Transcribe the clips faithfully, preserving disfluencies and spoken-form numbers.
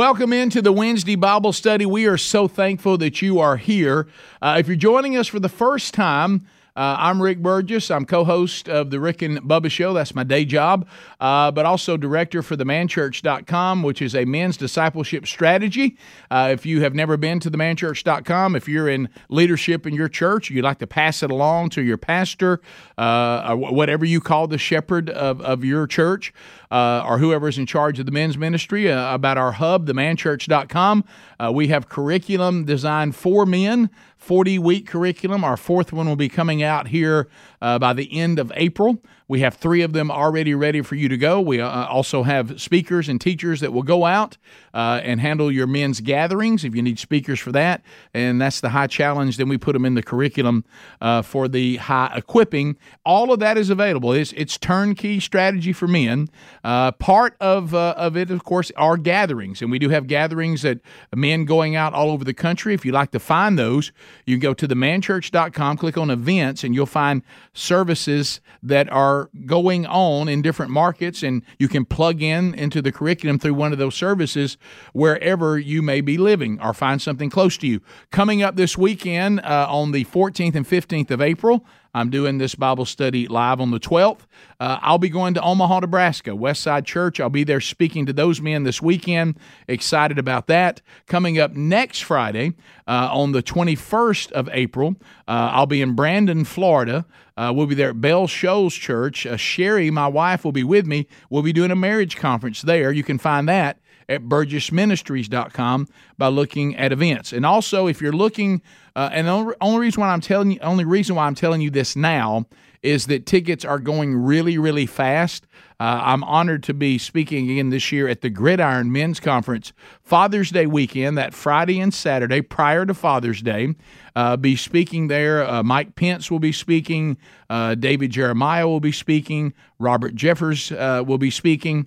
Welcome into the Wednesday Bible study. We are so thankful that you are here. Uh, if you're joining us for the first time, Uh, I'm Rick Burgess. I'm co-host of the Rick and Bubba show. That's my day job, uh, but also director for the man church dot com, which is a men's discipleship strategy. Uh, if you have never been to the man church dot com, if you're in leadership in your church, you'd like to pass it along to your pastor, uh, or whatever you call the shepherd of, of your church, uh, or whoever is in charge of the men's ministry, uh, about our hub, the man church dot com. Uh, we have curriculum designed for men. forty-week curriculum. Our fourth one will be coming out here uh, by the end of April. We have three of them already ready for you to go. We uh, also have speakers and teachers that will go out uh, and handle your men's gatherings if you need speakers for that. And that's the high challenge. Then we put them in the curriculum uh, for the high equipping. All of that is available. It's, it's turnkey strategy for men. Uh, part of uh, of it, of course, are gatherings. And we do have gatherings that men going out all over the country. If you'd like to find those, you can go to the man church dot com, click on events, and you'll find services that are going on in different markets, and you can plug in into the curriculum through one of those services wherever you may be living or find something close to you. Coming up this weekend uh, on the fourteenth and fifteenth of April, I'm doing this Bible study live on the twelfth. Uh, I'll be going to Omaha, Nebraska, West Side Church. I'll be there speaking to those men this weekend. Excited about that. Coming up next Friday uh, on the twenty-first of April, uh, I'll be in Brandon, Florida. Uh, we'll be there at Bell Shoals Church. Uh, Sherry, my wife, will be with me. We'll be doing a marriage conference there. You can find that at burgess ministries dot com by looking at events. And also, if you're looking, uh, and the only reason why I'm telling you, only reason why I'm telling you this now is that tickets are going really, really fast. Uh, I'm honored to be speaking again this year at the Gridiron Men's Conference, Father's Day weekend, that Friday and Saturday prior to Father's Day. Uh, be speaking there. Uh, Mike Pence will be speaking. Uh, David Jeremiah will be speaking. Robert Jeffers uh, will be speaking.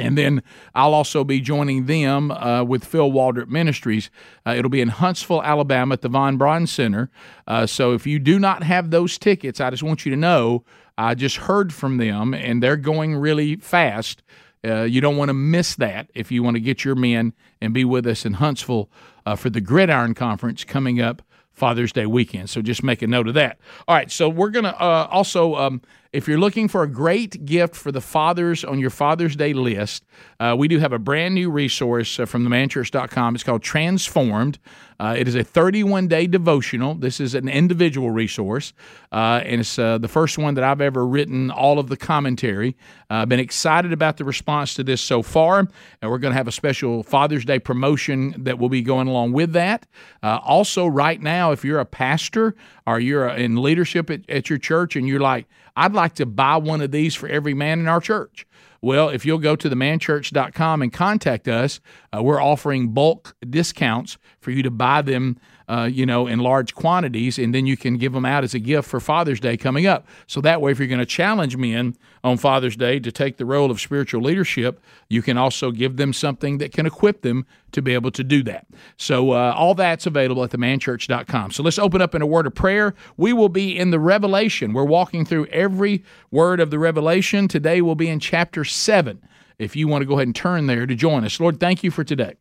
And then I'll also be joining them uh, with Phil Waldrop Ministries. Uh, it'll be in Huntsville, Alabama at the Von Braun Center. Uh, so if you do not have those tickets, I just want you to know I just heard from them, and they're going really fast. Uh, you don't want to miss that if you want to get your men and be with us in Huntsville uh, for the Gridiron Conference coming up Father's Day weekend. So just make a note of that. All right, so we're going to uh, also, um, if you're looking for a great gift for the fathers on your Father's Day list, uh, we do have a brand new resource uh, from the man church dot com. It's called Transformed. Uh, it is a thirty-one day devotional. This is an individual resource, uh, and it's uh, the first one that I've ever written all of the commentary. Uh, I've been excited about the response to this so far, and we're going to have a special Father's Day promotion that will be going along with that. Uh, also, right now, if you're a pastor or you're in leadership at, at your church and you're like, I'd like to buy one of these for every man in our church. Well, if you'll go to the man church dot com and contact us, uh, we're offering bulk discounts for you to buy them, uh, you know, in large quantities, and then you can give them out as a gift for Father's Day coming up. So that way, if you're going to challenge men on Father's Day to take the role of spiritual leadership, you can also give them something that can equip them to be able to do that. So uh, all that's available at the man church dot com. So let's open up in a word of prayer. We will be in the Revelation. We're walking through every word of the Revelation. Today we'll be in chapter seven. If you want to go ahead and turn there to join us. Lord, thank you for today.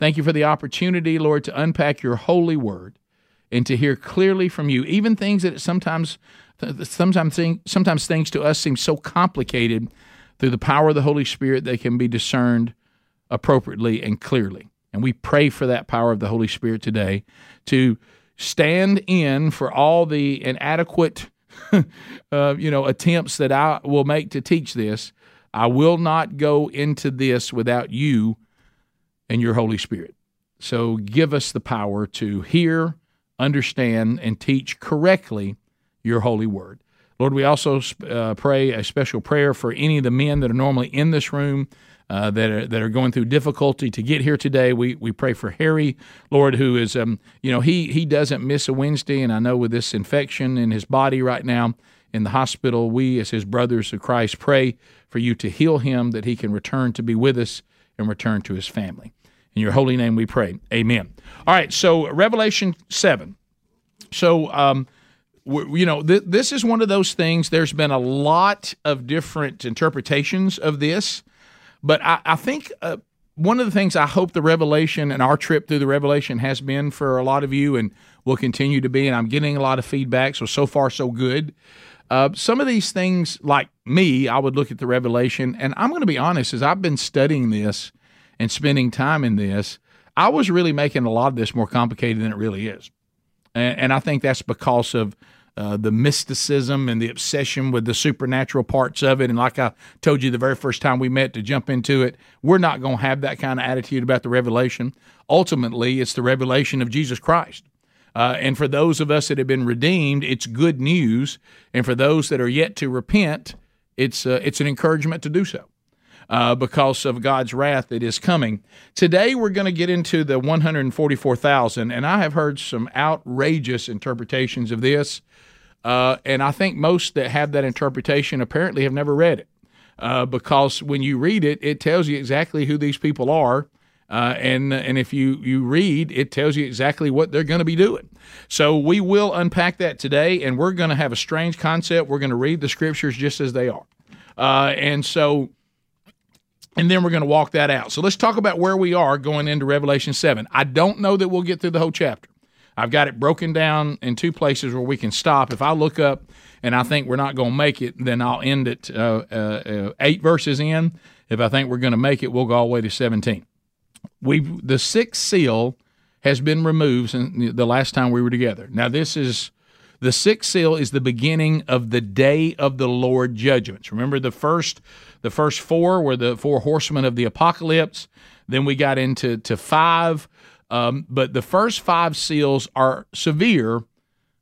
Thank you for the opportunity, Lord, to unpack your holy word and to hear clearly from you, even things that sometimes sometimes, sometimes things to us seem so complicated. Through the power of the Holy Spirit, they can be discerned appropriately and clearly. And we pray for that power of the Holy Spirit today to stand in for all the inadequate uh, you know, attempts that I will make to teach this. I will not go into this without you and your Holy Spirit. So give us the power to hear, understand, and teach correctly your holy word. Lord, we also uh, pray a special prayer for any of the men that are normally in this room Uh, that are that are going through difficulty to get here today. We we pray for Harry, Lord, who is um you know he he doesn't miss a Wednesday, and I know with this infection in his body right now in the hospital, we as his brothers of Christ pray for you to heal him, that he can return to be with us and return to his family. In your holy name we pray. Amen. All right, so Revelation seven. So um you know th- this is one of those things. There's been a lot of different interpretations of this. But I, I think uh, one of the things I hope the Revelation and our trip through the Revelation has been for a lot of you and will continue to be, and I'm getting a lot of feedback, so so far so good. Uh, some of these things, like me, I would look at the Revelation, and I'm going to be honest, as I've been studying this and spending time in this, I was really making a lot of this more complicated than it really is. And, and I think that's because of uh, the mysticism and the obsession with the supernatural parts of it. And like I told you the very first time we met to jump into it, we're not going to have that kind of attitude about the Revelation. Ultimately, it's the revelation of Jesus Christ. Uh, and for those of us that have been redeemed, it's good news. And for those that are yet to repent, it's uh, it's an encouragement to do so. Uh, because of God's wrath that is coming. Today we're going to get into the one hundred forty-four thousand, and I have heard some outrageous interpretations of this, uh, and I think most that have that interpretation apparently have never read it, uh, because when you read it, it tells you exactly who these people are, uh, and and if you, you read, it tells you exactly what they're going to be doing. So we will unpack that today, and we're going to have a strange concept. We're going to read the Scriptures just as they are. Uh, and so... And then we're going to walk that out. So let's talk about where we are going into Revelation seven. I don't know that we'll get through the whole chapter. I've got it broken down in two places where we can stop. If I look up and I think we're not going to make it, then I'll end it uh, uh, uh, eight verses in. If I think we're going to make it, we'll go all the way to seventeen. We've, the sixth seal has been removed since the last time we were together. Now this is... The sixth seal is the beginning of the day of the Lord judgments. Remember the first the first four were the four horsemen of the apocalypse. Then we got into to five. Um, but the first five seals are severe,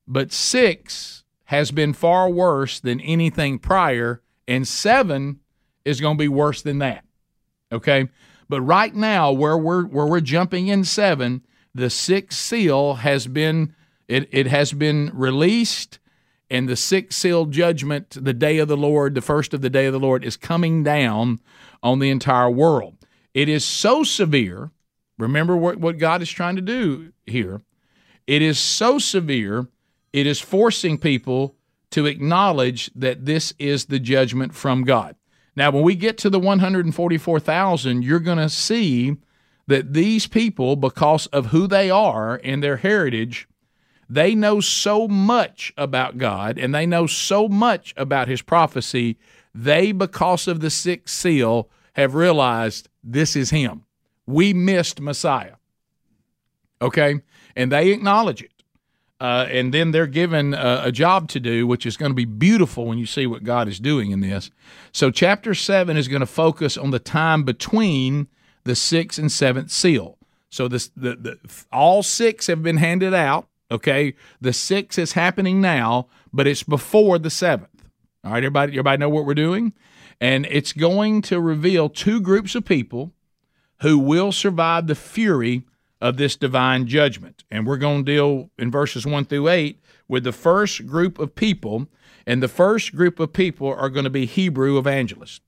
but six has been far worse than anything prior, and seven is going to be worse than that. Okay? But right now, where we're, where we're jumping in seven, the sixth seal has been... It it has been released, and the sixth seal judgment, the day of the Lord, the first of the day of the Lord, is coming down on the entire world. It is so severe. Remember what, what God is trying to do here. It is so severe, it is forcing people to acknowledge that this is the judgment from God. Now, when we get to the one hundred forty-four thousand, you're going to see that these people, because of who they are and their heritage, they know so much about God, and they know so much about his prophecy, they, because of the sixth seal, have realized this is him. We missed Messiah, okay? And they acknowledge it. Uh, and then they're given a, a job to do, which is going to be beautiful when you see what God is doing in this. So chapter seven is going to focus on the time between the sixth and seventh seal. So this, the, the, all six have been handed out. Okay, the sixth is happening now, but it's before the seventh. All right, everybody, everybody know what we're doing? And it's going to reveal two groups of people who will survive the fury of this divine judgment. And we're going to deal in verses one through eight with the first group of people, and the first group of people are going to be Hebrew evangelists.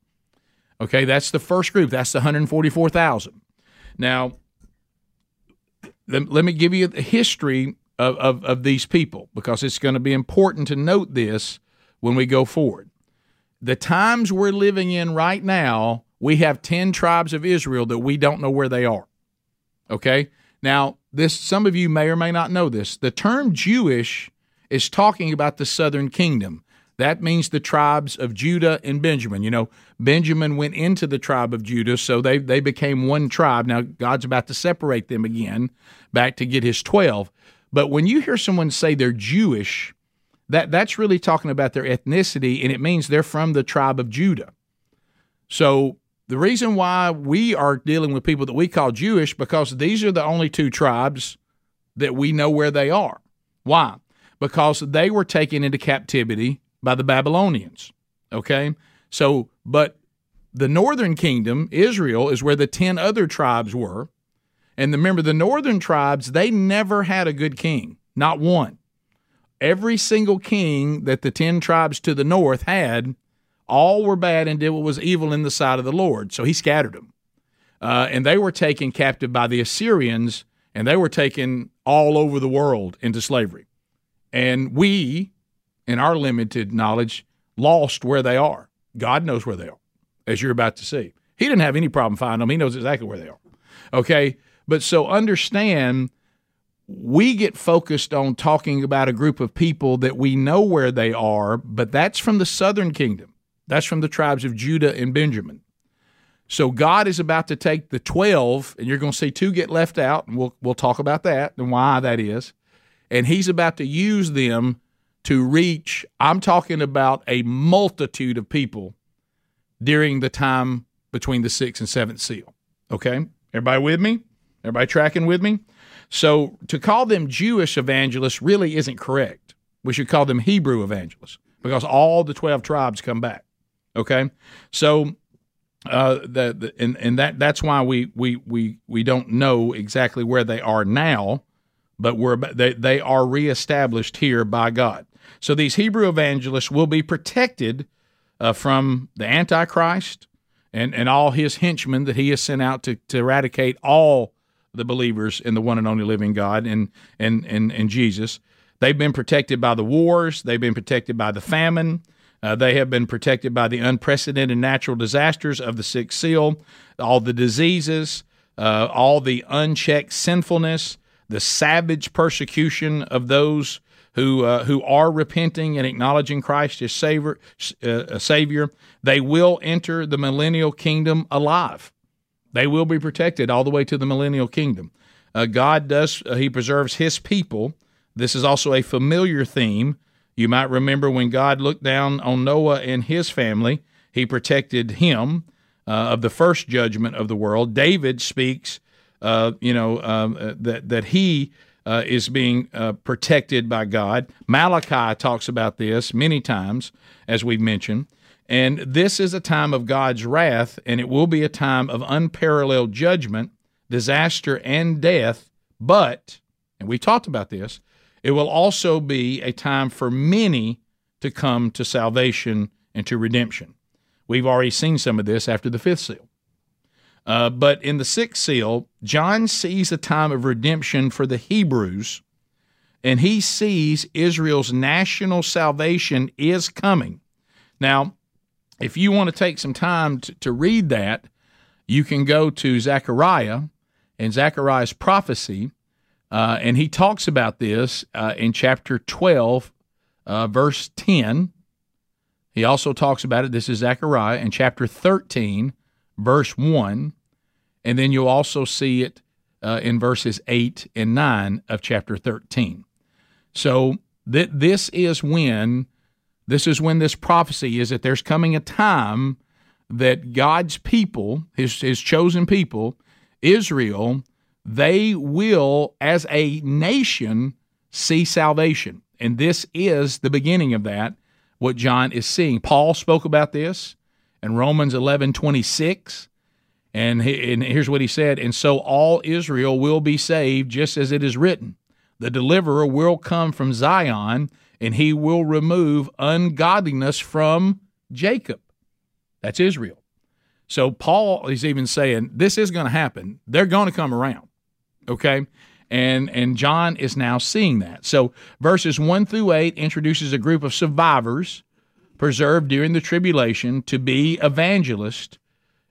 Okay, that's the first group. That's the one hundred forty-four thousand. Now, let me give you the history Of, of, of these people, because it's going to be important to note this when we go forward. The times we're living in right now, we have ten tribes of Israel that we don't know where they are. Okay? Now, this, some of you may or may not know this. The term Jewish is talking about the southern kingdom. That means the tribes of Judah and Benjamin. You know, Benjamin went into the tribe of Judah, so they, they became one tribe. Now, God's about to separate them again back to get his twelve. But when you hear someone say they're Jewish, that, that's really talking about their ethnicity, and it means they're from the tribe of Judah. So the reason why we are dealing with people that we call Jewish, because these are the only two tribes that we know where they are. Why? Because they were taken into captivity by the Babylonians, okay? So, but the northern kingdom, Israel, is where the ten other tribes were. And remember, the northern tribes, they never had a good king, not one. Every single king that the ten tribes to the north had, all were bad and did what was evil in the sight of the Lord. So he scattered them. Uh, and they were taken captive by the Assyrians, and they were taken all over the world into slavery. And we, in our limited knowledge, lost where they are. God knows where they are, as you're about to see. He didn't have any problem finding them. He knows exactly where they are. Okay? But so understand, we get focused on talking about a group of people that we know where they are, but that's from the southern kingdom. That's from the tribes of Judah and Benjamin. So God is about to take the twelve, and you're going to see two get left out, and we'll we'll talk about that and why that is. And he's about to use them to reach, I'm talking about a multitude of people during the time between the sixth and seventh seal. Okay? Everybody with me? Everybody tracking with me? So to call them Jewish evangelists really isn't correct. We should call them Hebrew evangelists because all the twelve tribes come back. Okay? So uh, the, the, and, and that that's why we, we, we, we don't know exactly where they are now, but we're they, they are reestablished here by God. So these Hebrew evangelists will be protected uh, from the Antichrist and, and all his henchmen that he has sent out to, to eradicate all the believers in the one and only living God and, and, and, and Jesus. They've been protected by the wars. They've been protected by the famine. Uh, they have been protected by the unprecedented natural disasters of the sixth seal, all the diseases, uh, all the unchecked sinfulness, the savage persecution of those who uh, who are repenting and acknowledging Christ as Savior, uh, Savior. They will enter the millennial kingdom alive. They will be protected all the way to the millennial kingdom. Uh, God does, uh, he preserves his people. This is also a familiar theme. You might remember when God looked down on Noah and his family, he protected him uh, of the first judgment of the world. David speaks, uh, you know, uh, that, that he uh, is being uh, protected by God. Malachi talks about this many times, as we've mentioned. And this is a time of God's wrath, and it will be a time of unparalleled judgment, disaster, and death. But, and we talked about this, it will also be a time for many to come to salvation and to redemption. We've already seen some of this after the fifth seal. Uh, but in the sixth seal, John sees a time of redemption for the Hebrews, and he sees Israel's national salvation is coming. Now, if you want to take some time to, to read that, you can go to Zechariah and Zechariah's prophecy, uh, and he talks about this uh, in chapter twelve, uh, verse ten. He also talks about it, this is Zechariah, in chapter thirteen, verse one, and then you'll also see it uh, in verses eight and nine of chapter thirteen. So th- this is when... This is when this prophecy is that there's coming a time that God's people, his, his chosen people, Israel, they will, as a nation, see salvation. And this is the beginning of that, what John is seeing. Paul spoke about this in Romans eleven twenty-six, and, he, and here's what he said, "And so all Israel will be saved, just as it is written. The deliverer will come from Zion, and he will remove ungodliness from Jacob." That's Israel. So Paul is even saying, this is going to happen. They're going to come around, okay? And and John is now seeing that. So verses one through eight introduces a group of survivors preserved during the tribulation to be evangelists.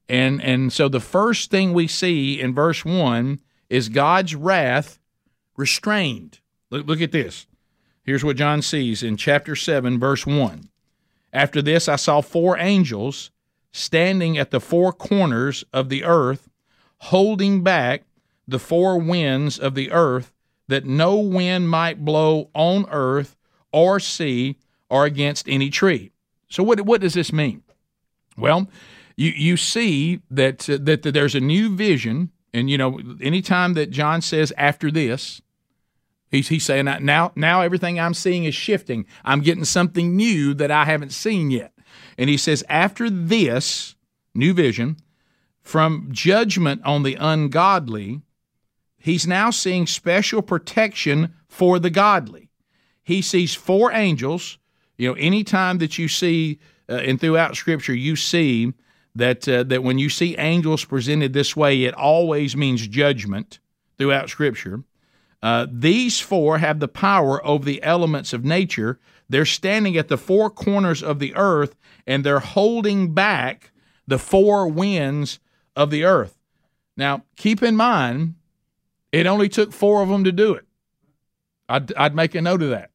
And, and so the first thing we see in verse one is God's wrath restrained. Look, look at this. Here's what John sees in chapter seven, verse one. "After this I saw four angels standing at the four corners of the earth, holding back the four winds of the earth, that no wind might blow on earth or sea or against any tree." So what, what does this mean? Well, you, you see that, uh, that, that there's a new vision, and you know, any time that John says after this, He's, he's saying, now now everything I'm seeing is shifting. I'm getting something new that I haven't seen yet. And he says, after this new vision, from judgment on the ungodly, he's now seeing special protection for the godly. He sees four angels. You know, any time that you see, uh, and throughout Scripture, you see that, uh, that when you see angels presented this way, it always means judgment throughout Scripture. Uh, these four have the power over the elements of nature. They're standing at the four corners of the earth, and they're holding back the four winds of the earth. Now, keep in mind, it only took four of them to do it. I'd, I'd make a note of that.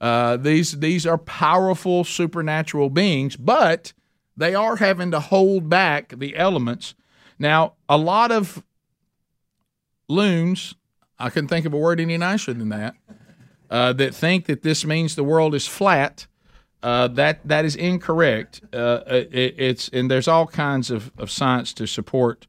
Uh, these these are powerful supernatural beings, but they are having to hold back the elements. Now, a lot of loons, I couldn't think of a word any nicer than that, uh, that think that this means the world is flat. Uh, that that is incorrect. Uh, it, it's and there's all kinds of, of science to support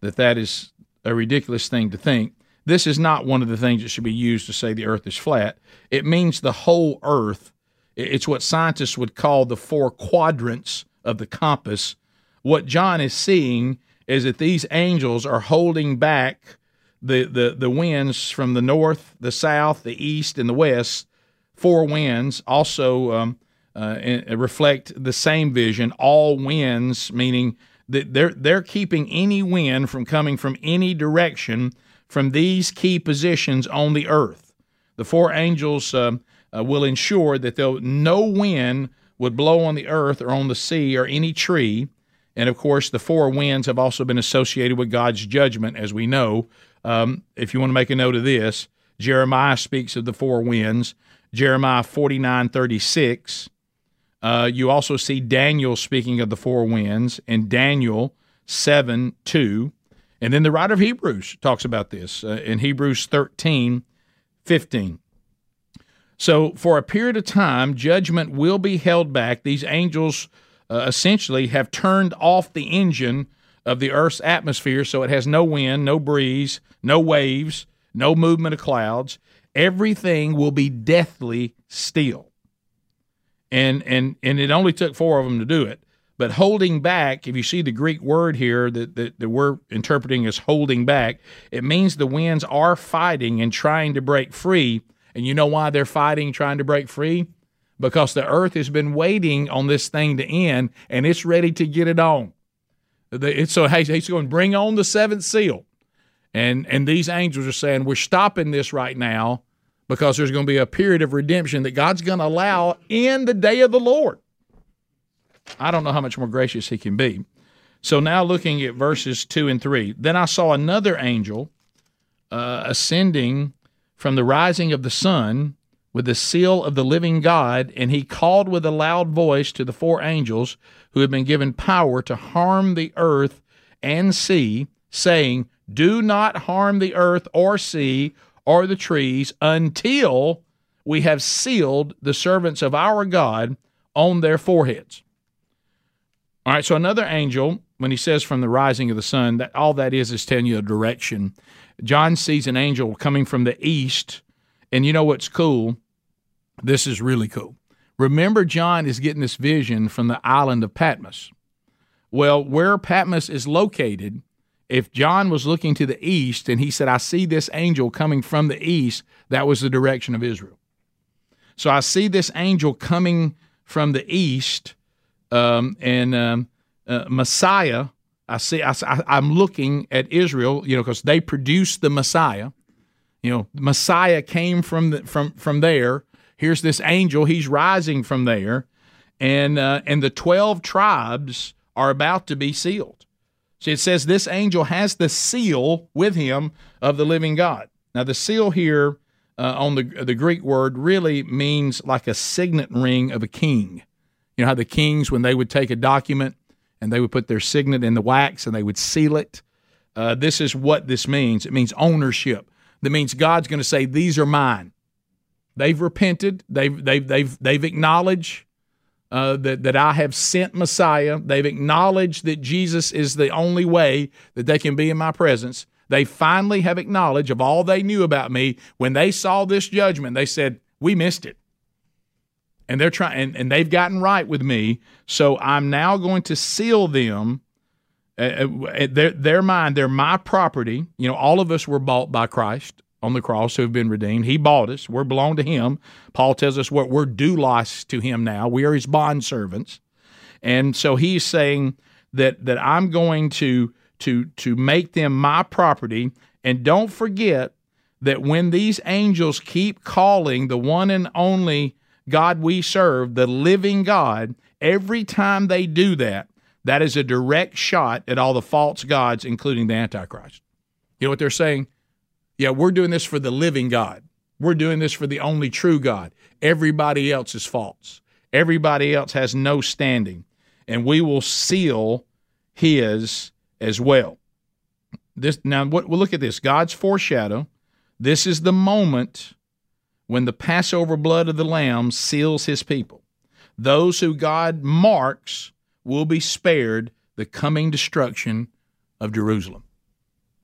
that that is a ridiculous thing to think. This is not one of the things that should be used to say the earth is flat. It means the whole earth. It's what scientists would call the four quadrants of the compass. What John is seeing is that these angels are holding back the, the, the winds from the north, the south, the east, and the west. Four winds also um, uh, reflect the same vision, all winds, meaning that they're, they're keeping any wind from coming from any direction from these key positions on the earth. The four angels um, uh, will ensure that no wind would blow on the earth or on the sea or any tree. And, of course, the four winds have also been associated with God's judgment, as we know. Um, if you want to make a note of this, Jeremiah speaks of the four winds, Jeremiah forty-nine thirty-six. Uh, you also see Daniel speaking of the four winds in Daniel seven two. And then the writer of Hebrews talks about this uh, in Hebrews thirteen fifteen. So for a period of time, judgment will be held back. These angels uh, essentially have turned off the engine of the earth's atmosphere, so it has no wind, no breeze, no waves, no movement of clouds. Everything will be deathly still. And, and, and it only took four of them to do it. But holding back, if you see the Greek word here that, that, that we're interpreting as holding back, it means the winds are fighting and trying to break free. And you know why they're fighting, trying to break free? Because the earth has been waiting on this thing to end, and it's ready to get it on. It's, so he's going, bring on the seventh seal. And, and these angels are saying, we're stopping this right now because there's going to be a period of redemption that God's going to allow in the day of the Lord. I don't know how much more gracious he can be. So now looking at verses two and three. Then I saw another angel uh, ascending from the rising of the sun with the seal of the living God, and he called with a loud voice to the four angels who had been given power to harm the earth and sea, saying, do not harm the earth or sea or the trees until we have sealed the servants of our God on their foreheads. All right, so another angel, when he says from the rising of the sun, that all that is is telling you a direction. John sees an angel coming from the east, and you know what's cool? This is really cool. Remember, John is getting this vision from the island of Patmos. Well, where Patmos is located, if John was looking to the east and he said, I see this angel coming from the east, that was the direction of Israel. So I see this angel coming from the east, Um, and um, uh, Messiah, I see. I, I'm looking at Israel, you know, because they produced the Messiah. You know, Messiah came from the, from from there. Here's this angel; he's rising from there, and uh, and the twelve tribes are about to be sealed. So it says this angel has the seal with him of the living God. Now the seal here uh, on the the Greek word really means like a signet ring of a king. You know how the kings, when they would take a document and they would put their signet in the wax and they would seal it? Uh, this is what this means. It means ownership. That means God's going to say, these are mine. They've repented. They've, they've, they've, they've acknowledged uh, that, that I have sent Messiah. They've acknowledged that Jesus is the only way that they can be in my presence. They finally have acknowledged of all they knew about me. When they saw this judgment, they said, we missed it. And they're trying, and, and they've gotten right with me. So I'm now going to seal them. Uh, they're, they're mine. They're my property. You know, all of us were bought by Christ on the cross, who have been redeemed. He bought us. We're belong to Him. Paul tells us what we're doulos to Him now. We are His bond servants, and so He's saying that that I'm going to to to make them my property. And don't forget that when these angels keep calling the one and only God we serve, the living God, every time they do that, that is a direct shot at all the false gods, including the Antichrist. You know what they're saying? Yeah, we're doing this for the living God. We're doing this for the only true God. Everybody else is false. Everybody else has no standing. And we will seal his as well. This now, what, well, look at this. God's foreshadow. This is the moment when the Passover blood of the Lamb seals his people. Those who God marks will be spared the coming destruction of Jerusalem.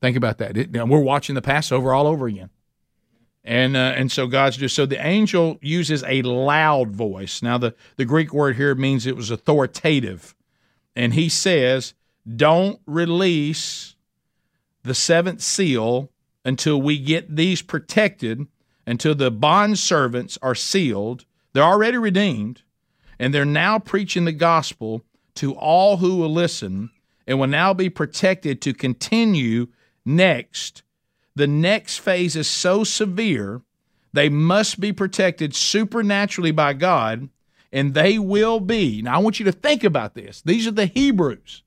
Think about that. It, now we're watching the Passover all over again. And uh, and so God's just, so the angel uses a loud voice. Now the, the Greek word here means it was authoritative. And he says, don't release the seventh seal until we get these protected, until the bondservants are sealed. They're already redeemed, and they're now preaching the gospel to all who will listen and will now be protected to continue next. The next phase is so severe, they must be protected supernaturally by God, and they will be. Now, I want you to think about this. These are the Hebrews.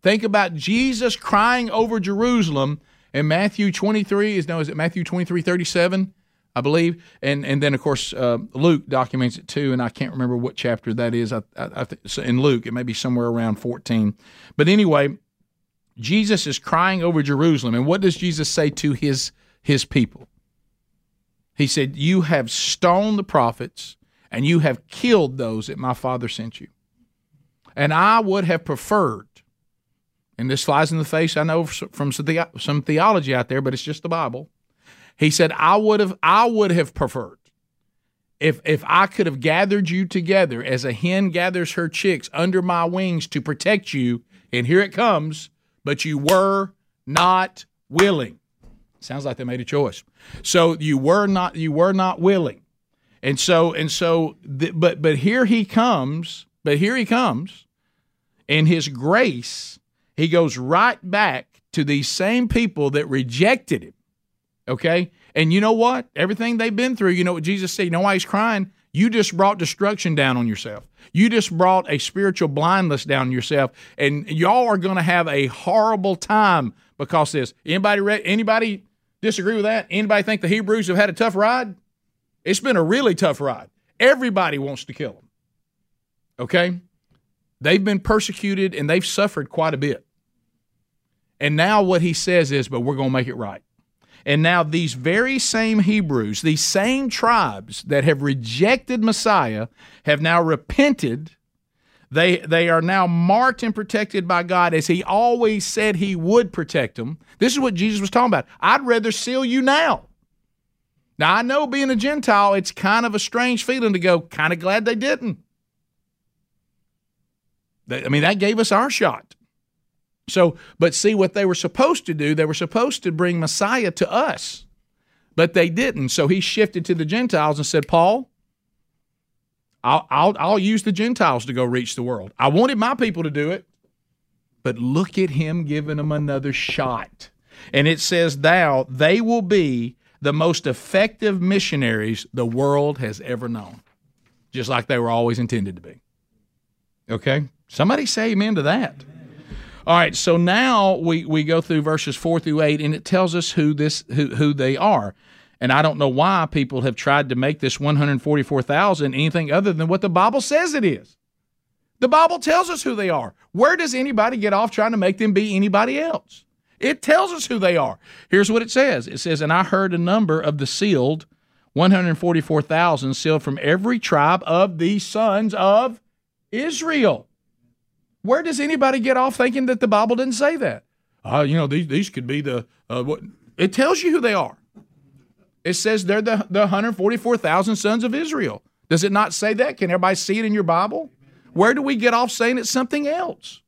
Think about Jesus crying over Jerusalem in Matthew twenty-three. Is no, is it Matthew twenty-three thirty-seven? I believe, and and then of course uh, Luke documents it too, and I can't remember what chapter that is. I, I, I th- in Luke, it may be somewhere around fourteen. But anyway, Jesus is crying over Jerusalem, and what does Jesus say to his his people? He said, "You have stoned the prophets, and you have killed those that my Father sent you. And I would have preferred," and this flies in the face, I know, from some theology out there, but it's just the Bible. He said, I would have I would have preferred if if I could have gathered you together as a hen gathers her chicks under my wings to protect you, and here it comes, but you were not willing. Sounds like they made a choice. So you were not you were not willing. And so and so th- but but here he comes, but here he comes in his grace. He goes right back to these same people that rejected him. Okay? And you know what? Everything they've been through, you know what Jesus said? You know why he's crying? You just brought destruction down on yourself. You just brought a spiritual blindness down on yourself. And y'all are going to have a horrible time because of this. Anybody, re- anybody disagree with that? Anybody think the Hebrews have had a tough ride? It's been a really tough ride. Everybody wants to kill them. Okay? They've been persecuted and they've suffered quite a bit. And now what he says is, but we're going to make it right. And now these very same Hebrews, these same tribes that have rejected Messiah, have now repented. They they are now marked and protected by God as he always said he would protect them. This is what Jesus was talking about. I'd rather seal you now. Now, I know being a Gentile, it's kind of a strange feeling to go, kind of glad they didn't. They, I mean, that gave us our shot. So, but see what they were supposed to do. They were supposed to bring Messiah to us, but they didn't. So he shifted to the Gentiles and said, Paul, I'll, I'll, I'll use the Gentiles to go reach the world. I wanted my people to do it, but look at him giving them another shot. And it says, thou, they will be the most effective missionaries the world has ever known, just like they were always intended to be. Okay? Somebody say amen to that. All right, so now we, we go through verses four through eight, and it tells us who this who who they are. And I don't know why people have tried to make this one hundred forty-four thousand anything other than what the Bible says it is. The Bible tells us who they are. Where does anybody get off trying to make them be anybody else? It tells us who they are. Here's what it says. It says, and I heard a number of the sealed, one hundred forty-four thousand sealed from every tribe of the sons of Israel. Where does anybody get off thinking that the Bible didn't say that? Uh, you know, these these could be the uh, what? It tells you who they are. It says they're the, the one hundred forty-four thousand sons of Israel. Does it not say that? Can everybody see it in your Bible? Where do we get off saying it's something else?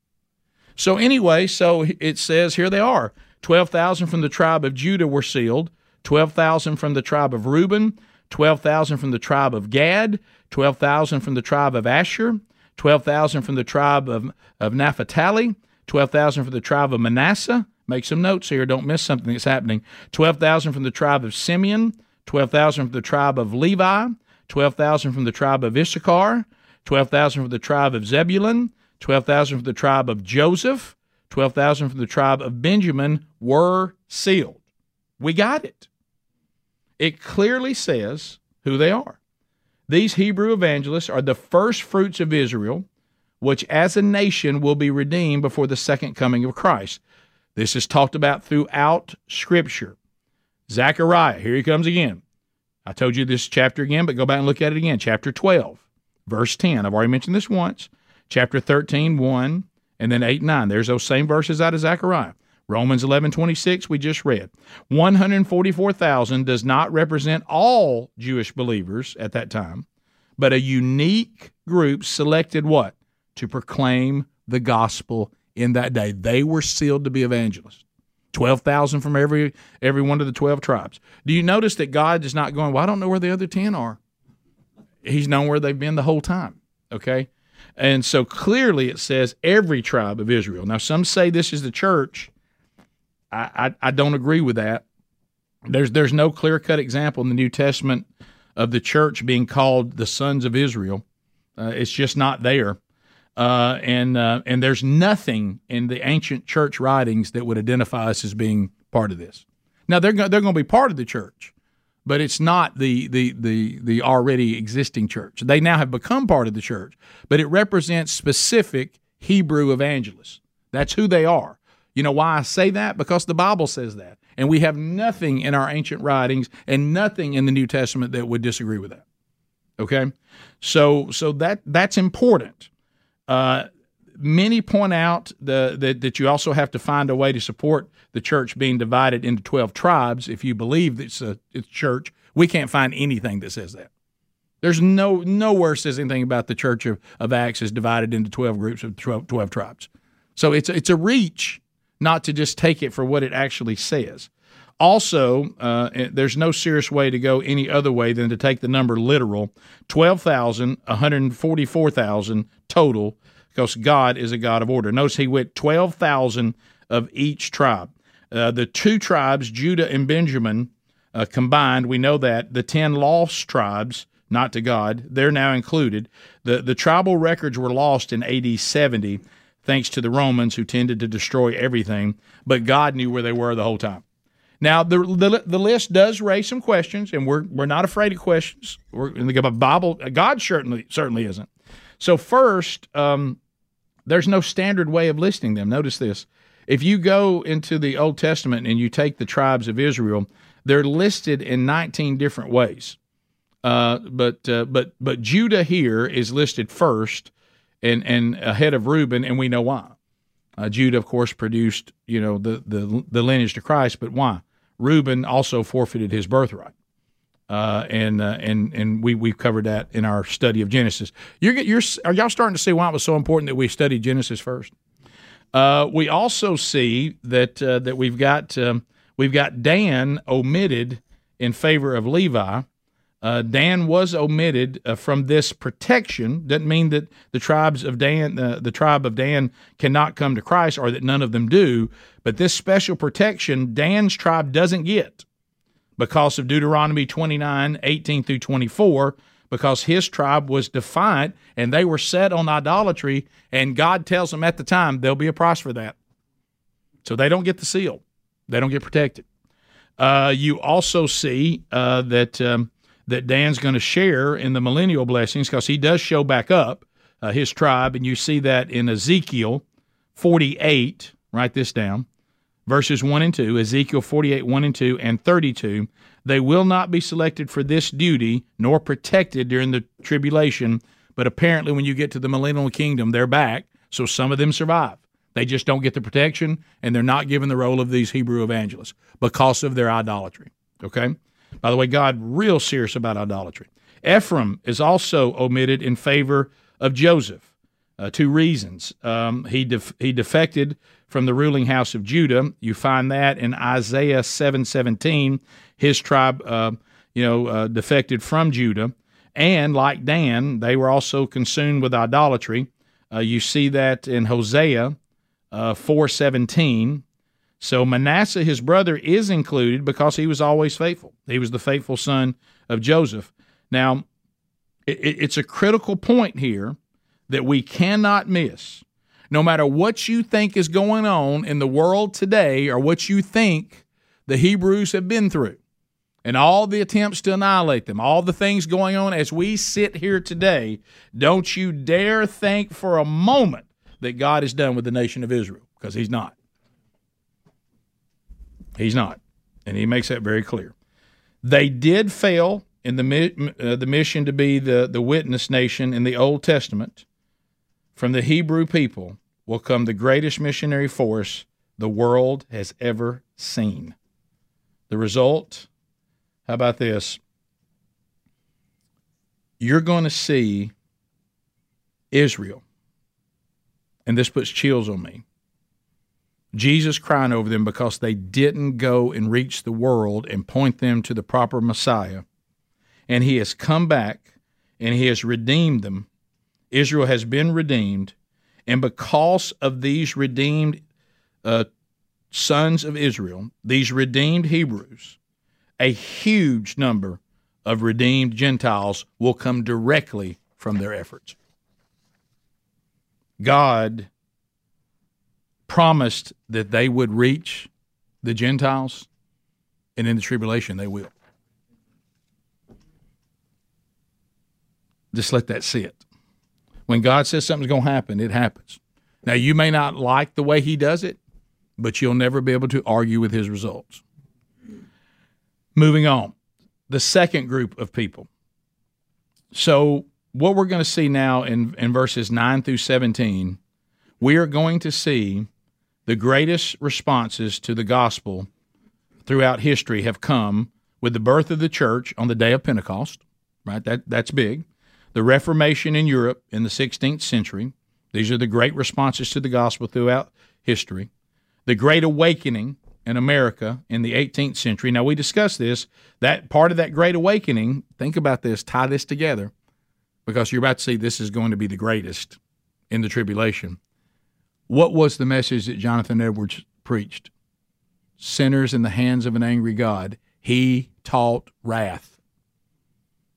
So anyway, so it says here they are. twelve thousand from the tribe of Judah were sealed. twelve thousand from the tribe of Reuben. twelve thousand from the tribe of Gad. twelve thousand from the tribe of Asher. twelve thousand from the tribe of, of Naphtali, twelve thousand from the tribe of Manasseh. Make some notes here. Don't miss something that's happening. twelve thousand from the tribe of Simeon, twelve thousand from the tribe of Levi, twelve thousand from the tribe of Issachar, twelve thousand from the tribe of Zebulun, twelve thousand from the tribe of Joseph, twelve thousand from the tribe of Benjamin were sealed. We got it. It clearly says who they are. These Hebrew evangelists are the first fruits of Israel, which as a nation will be redeemed before the second coming of Christ. This is talked about throughout Scripture. Zechariah, here he comes again. I told you this chapter again, but go back and look at it again. Chapter twelve, verse ten. I've already mentioned this once. Chapter thirteen, one, and then eight, nine. There's those same verses out of Zechariah. Romans eleven, twenty-six, we just read. one hundred forty-four thousand does not represent all Jewish believers at that time, but a unique group selected what? To proclaim the gospel in that day. They were sealed to be evangelists. twelve thousand from every every one of the twelve tribes. Do you notice that God is not going, well, I don't know where the other ten are. He's known where they've been the whole time, okay? And so clearly it says every tribe of Israel. Now, some say this is the church. I, I, I don't agree with that. There's, there's no clear-cut example in the New Testament of the church being called the sons of Israel. Uh, it's just not there. Uh, and uh, and there's nothing in the ancient church writings that would identify us as being part of this. Now, they're go- they're going to be part of the church, but it's not the, the, the, the already existing church. They now have become part of the church, but it represents specific Hebrew evangelists. That's who they are. You know why I say that? Because the Bible says that. And we have nothing in our ancient writings and nothing in the New Testament that would disagree with that. Okay? So so that that's important. Uh, many point out the, the, that you also have to find a way to support the church being divided into twelve tribes. If you believe that it's a it's church, we can't find anything that says that. There's no nowhere says anything about the church of, of Acts is divided into twelve groups of twelve, twelve tribes. So it's, it's a reach not to just take it for what it actually says. Also, uh, there's no serious way to go any other way than to take the number literal, twelve thousand, one hundred forty-four thousand total, because God is a God of order. Notice he went twelve thousand of each tribe. Uh, the two tribes, Judah and Benjamin, uh, combined, we know that. The ten lost tribes, not to God, they're now included. The, the tribal records were lost in A D seventy, thanks to the Romans who tended to destroy everything, but God knew where they were the whole time. Now, the, the the list does raise some questions, and we're we're not afraid of questions. We're in the Bible. God certainly certainly isn't. So first, um, there's no standard way of listing them. Notice this. If you go into the Old Testament and you take the tribes of Israel, they're listed in nineteen different ways. Uh, but uh, but but Judah here is listed first and, and ahead of Reuben, and we know why. Uh, Judah, of course, produced you know the, the, the lineage to Christ, but why? Reuben also forfeited his birthright, uh, and uh, and and we we've covered that in our study of Genesis. You're you're are y'all starting to see why it was so important that we study Genesis first? Uh, we also see that uh, that we've got um, we've got Dan omitted in favor of Levi. Uh, Dan was omitted uh, from this protection. Doesn't mean that the tribes of Dan, uh, the tribe of Dan, cannot come to Christ, or that none of them do. But this special protection, Dan's tribe doesn't get because of Deuteronomy twenty-nine, eighteen through twenty-four, because his tribe was defiant and they were set on idolatry. And God tells them at the time there'll be a price for that, so they don't get the seal. They don't get protected. Uh, you also see uh, that. Um, that Dan's going to share in the millennial blessings because he does show back up uh, his tribe, and you see that in Ezekiel forty-eight, write this down, verses one and two, Ezekiel forty-eight, one and two, and thirty-two. They will not be selected for this duty nor protected during the tribulation, but apparently when you get to the millennial kingdom, they're back, so some of them survive. They just don't get the protection, and they're not given the role of these Hebrew evangelists because of their idolatry, okay? By the way, God real serious about idolatry. Ephraim is also omitted in favor of Joseph. Uh, two reasons. Um, he def- he defected from the ruling house of Judah. You find that in Isaiah seven seventeen. His tribe, uh, you know, uh, defected from Judah. And like Dan, they were also consumed with idolatry. Uh, you see that in Hosea uh, four seventeen. So Manasseh, his brother, is included because he was always faithful. He was the faithful son of Joseph. Now, it, it's a critical point here that we cannot miss. No matter what you think is going on in the world today or what you think the Hebrews have been through, and all the attempts to annihilate them, all the things going on as we sit here today, don't you dare think for a moment that God is done with the nation of Israel, because he's not. He's not, and he makes that very clear. They did fail in the uh, the mission to be the, the witness nation in the Old Testament. From the Hebrew people will come the greatest missionary force the world has ever seen. The result, how about this? You're going to see Israel, and this puts chills on me, Jesus crying over them because they didn't go and reach the world and point them to the proper Messiah. And he has come back, and he has redeemed them. Israel has been redeemed, and because of these redeemed uh, sons of Israel, these redeemed Hebrews, a huge number of redeemed Gentiles will come directly from their efforts. God promised that they would reach the Gentiles, and in the tribulation they will. Just let that sit. When God says something's going to happen, it happens. Now, you may not like the way he does it, but you'll never be able to argue with his results. Moving on, the second group of people. So what we're going to see now in, in verses nine through seventeen, we are going to see the greatest responses to the gospel throughout history have come with the birth of the church on the day of Pentecost, right? That, that's big. The Reformation in Europe in the sixteenth century. These are the great responses to the gospel throughout history. The Great Awakening in America in the eighteenth century. Now, we discussed this. That part of that Great Awakening, think about this, tie this together, because you're about to see this is going to be the greatest in the tribulation. What was the message that Jonathan Edwards preached? Sinners in the hands of an angry God. He taught wrath.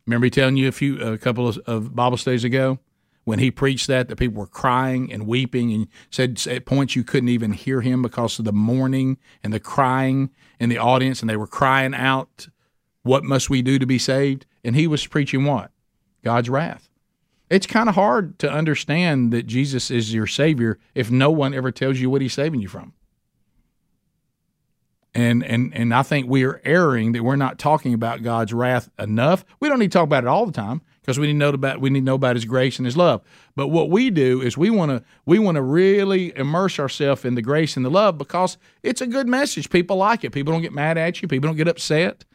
Remember me telling you a few, a couple of, of Bible studies ago, when he preached that, that people were crying and weeping, and said at points you couldn't even hear him because of the mourning and the crying in the audience, and they were crying out, "What must we do to be saved?" And he was preaching what? God's wrath. It's kind of hard to understand that Jesus is your Savior if no one ever tells you what he's saving you from. And and and I think we are erring that we're not talking about God's wrath enough. We don't need to talk about it all the time, because we need to know about we need to know about His grace and His love. But what we do is we want to we want to really immerse ourselves in the grace and the love, because it's a good message. People like it. People don't get mad at you. People don't get upset.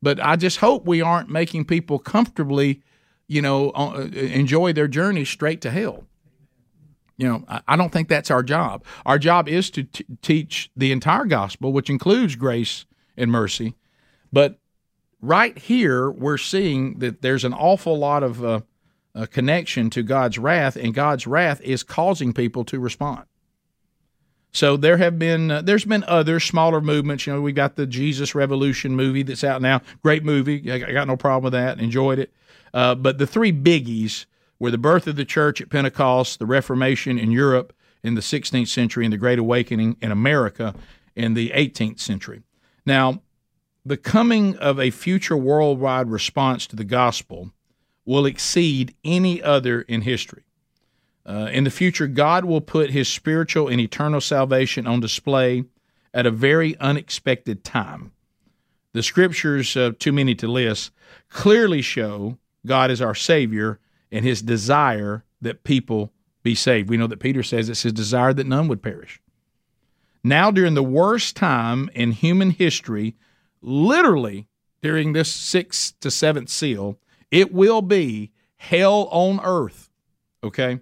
But I just hope we aren't making people comfortably, you know, enjoy their journey straight to hell. You know, I don't think that's our job. Our job is to t- teach the entire gospel, which includes grace and mercy. But right here, we're seeing that there's an awful lot of uh, a connection to God's wrath, and God's wrath is causing people to respond. So there have been uh, there's been other smaller movements. You know, we got the Jesus Revolution movie that's out now. Great movie. I got no problem with that. Enjoyed it. Uh, but the three biggies were the birth of the church at Pentecost, the Reformation in Europe in the sixteenth century, and the Great Awakening in America in the eighteenth century. Now, the coming of a future worldwide response to the gospel will exceed any other in history. Uh, in the future, God will put his spiritual and eternal salvation on display at a very unexpected time. The scriptures, uh, too many to list, clearly show God is our Savior and his desire that people be saved. We know that Peter says it's his desire that none would perish. Now, during the worst time in human history, literally during this sixth to seventh seal, it will be hell on earth, okay?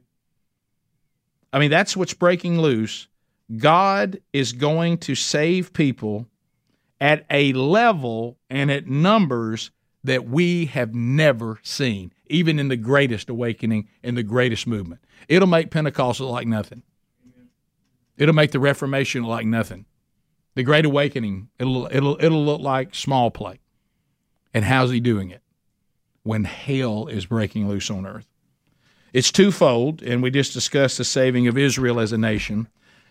I mean, that's what's breaking loose. God is going to save people at a level and at numbers that we have never seen, even in the greatest awakening and the greatest movement. It'll make Pentecost look like nothing. It'll make the Reformation look like nothing. The Great Awakening, it'll it'll it'll look like small play. And how's he doing it? When hell is breaking loose on earth. It's twofold, and we just discussed the saving of Israel as a nation.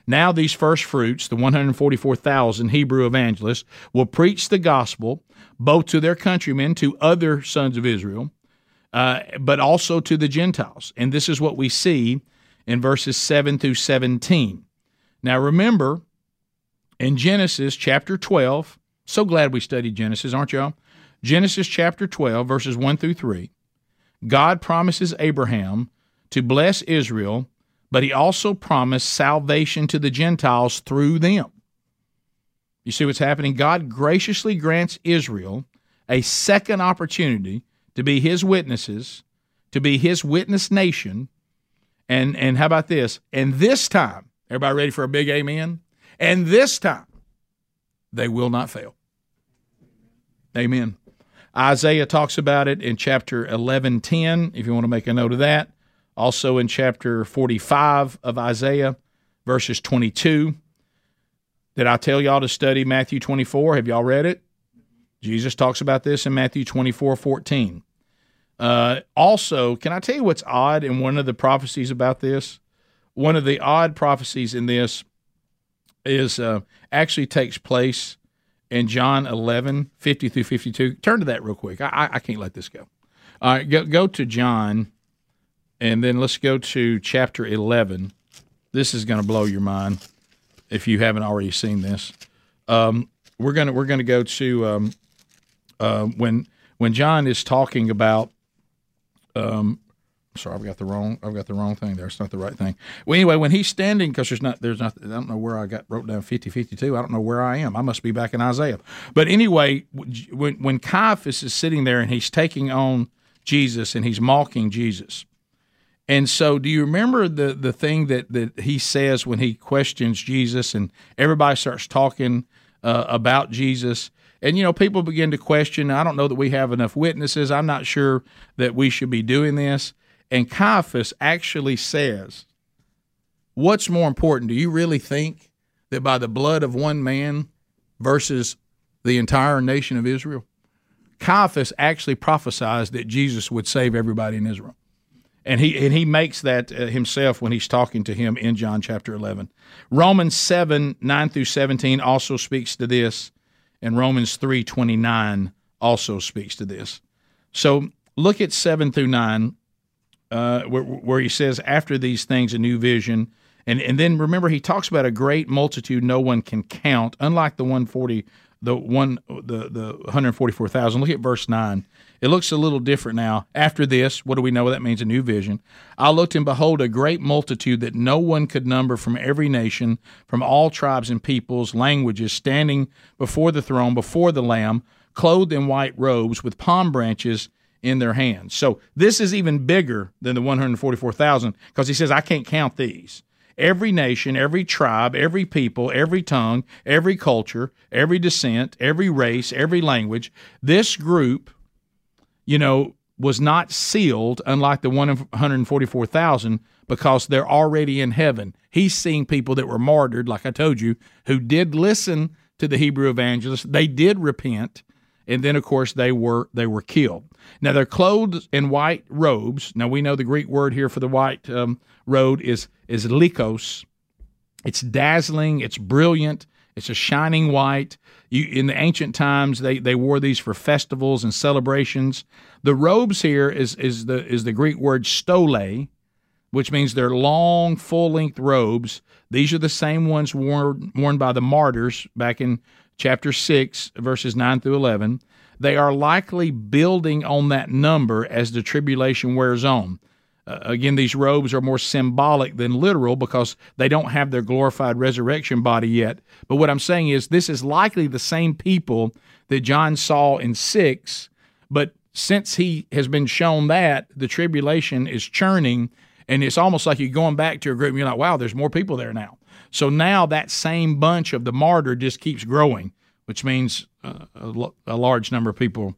Now these first fruits, the one hundred forty-four thousand Hebrew evangelists, will preach the gospel both to their countrymen, to other sons of Israel, uh, but also to the Gentiles. And this is what we see in verses seven through seventeen. Now remember, in Genesis chapter twelve, so glad we studied Genesis, aren't y'all? Genesis chapter twelve, verses one through three, God promises Abraham to bless Israel, but he also promised salvation to the Gentiles through them. You see what's happening? God graciously grants Israel a second opportunity to be his witnesses, to be his witness nation. And, and how about this? And this time, everybody ready for a big amen? And this time, they will not fail. Amen. Isaiah talks about it in chapter eleven ten, if you want to make a note of that. Also in chapter forty-five of Isaiah, verses twenty-two. Did I tell y'all to study Matthew twenty-four? Have y'all read it? Jesus talks about this in Matthew twenty-four fourteen. Uh, also, can I tell you what's odd in one of the prophecies about this? One of the odd prophecies in this is uh, actually takes place in John eleven fifty through fifty-two. Turn to that real quick. I, I, I can't let this go. All right, go, go to John, and then let's go to chapter eleven. This is going to blow your mind if you haven't already seen this. Um, we're gonna we're gonna go to um, uh, when when John is talking about. Um, sorry, I've got the wrong I've got the wrong thing there. It's not the right thing. Well, anyway, when he's standing, because there's not there's not I don't know where I got wrote down fifty fifty-two. I don't know where I am. I must be back in Isaiah. But anyway, when when Caiaphas is sitting there and he's taking on Jesus and he's mocking Jesus. And so do you remember the, the thing that, that he says when he questions Jesus and everybody starts talking uh, about Jesus? And, you know, people begin to question, I don't know that we have enough witnesses. I'm not sure that we should be doing this. And Caiaphas actually says, what's more important? Do you really think that by the blood of one man versus the entire nation of Israel? Caiaphas actually prophesied that Jesus would save everybody in Israel. And he and he makes that uh, himself when he's talking to him in John chapter eleven. Romans seven, nine through seventeen also speaks to this, and Romans three, twenty-nine also speaks to this. So look at seven through nine, uh, where, where he says, after these things, a new vision. And, and then remember, he talks about a great multitude no one can count, unlike the one forty, the one the the one hundred forty-four thousand. Look at verse nine. It looks a little different now. After this, what do we know? That means a new vision. I looked, and behold, a great multitude that no one could number from every nation, from all tribes and peoples, languages, standing before the throne, before the Lamb, clothed in white robes with palm branches in their hands. So this is even bigger than the one hundred forty-four thousand, because he says, I can't count these. Every nation, every tribe, every people, every tongue, every culture, every descent, every race, every language, this group, you know, was not sealed, unlike the one hundred forty-four thousand, because they're already in heaven. He's seeing people that were martyred, like I told you, who did listen to the Hebrew evangelists. They did repent, and then, of course, they were they were killed. Now, they're clothed in white robes. Now, we know the Greek word here for the white um, robe is is leikos. It's dazzling. It's brilliant. It's a shining white. You, in the ancient times, they, they wore these for festivals and celebrations. The robes here is is the is the Greek word stole, which means they're long, full-length robes. These are the same ones worn worn by the martyrs back in chapter six, verses nine through eleven. They are likely building on that number as the tribulation wears on. Uh, again, these robes are more symbolic than literal because they don't have their glorified resurrection body yet. But what I'm saying is this is likely the same people that John saw in six, but since he has been shown that, the tribulation is churning, and it's almost like you're going back to a group and you're like, wow, there's more people there now. So now that same bunch of the martyr just keeps growing, which means uh, a, l- a large number of people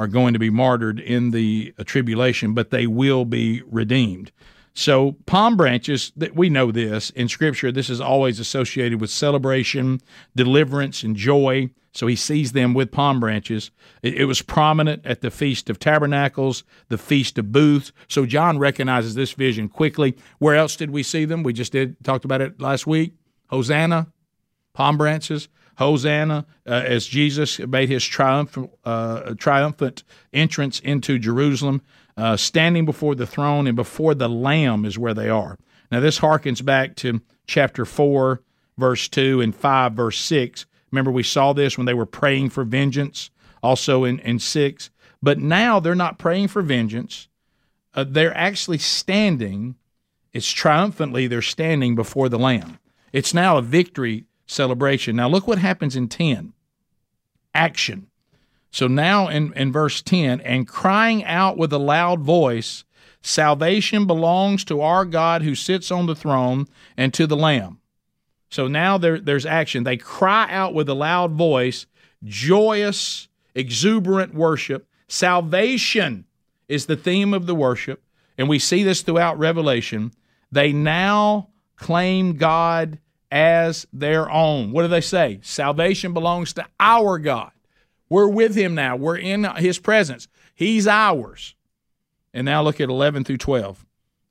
are going to be martyred in the tribulation, but they will be redeemed. So palm branches, we know this in Scripture, this is always associated with celebration, deliverance, and joy. So he sees them with palm branches. It was prominent at the Feast of Tabernacles, the Feast of Booths. So John recognizes this vision quickly. Where else did we see them? We just did talked about it last week. Hosanna, palm branches, Hosanna, uh, as Jesus made his triumphant, uh, triumphant entrance into Jerusalem, uh, standing before the throne and before the Lamb is where they are. Now, this harkens back to chapter four, verse two, and five, verse six. Remember, we saw this when they were praying for vengeance, also in, in six. But now they're not praying for vengeance. Uh, they're actually standing. It's triumphantly they're standing before the Lamb. It's now a victory celebration. Now look what happens in ten. Action. So now in, in verse ten, and crying out with a loud voice, salvation belongs to our God who sits on the throne and to the Lamb. So now there, there's action. They cry out with a loud voice, joyous, exuberant worship. Salvation is the theme of the worship, and we see this throughout Revelation. They now claim God as their own. What do they say? Salvation belongs to our God. We're with him now. We're in his presence. He's ours. And now look at eleven through twelve.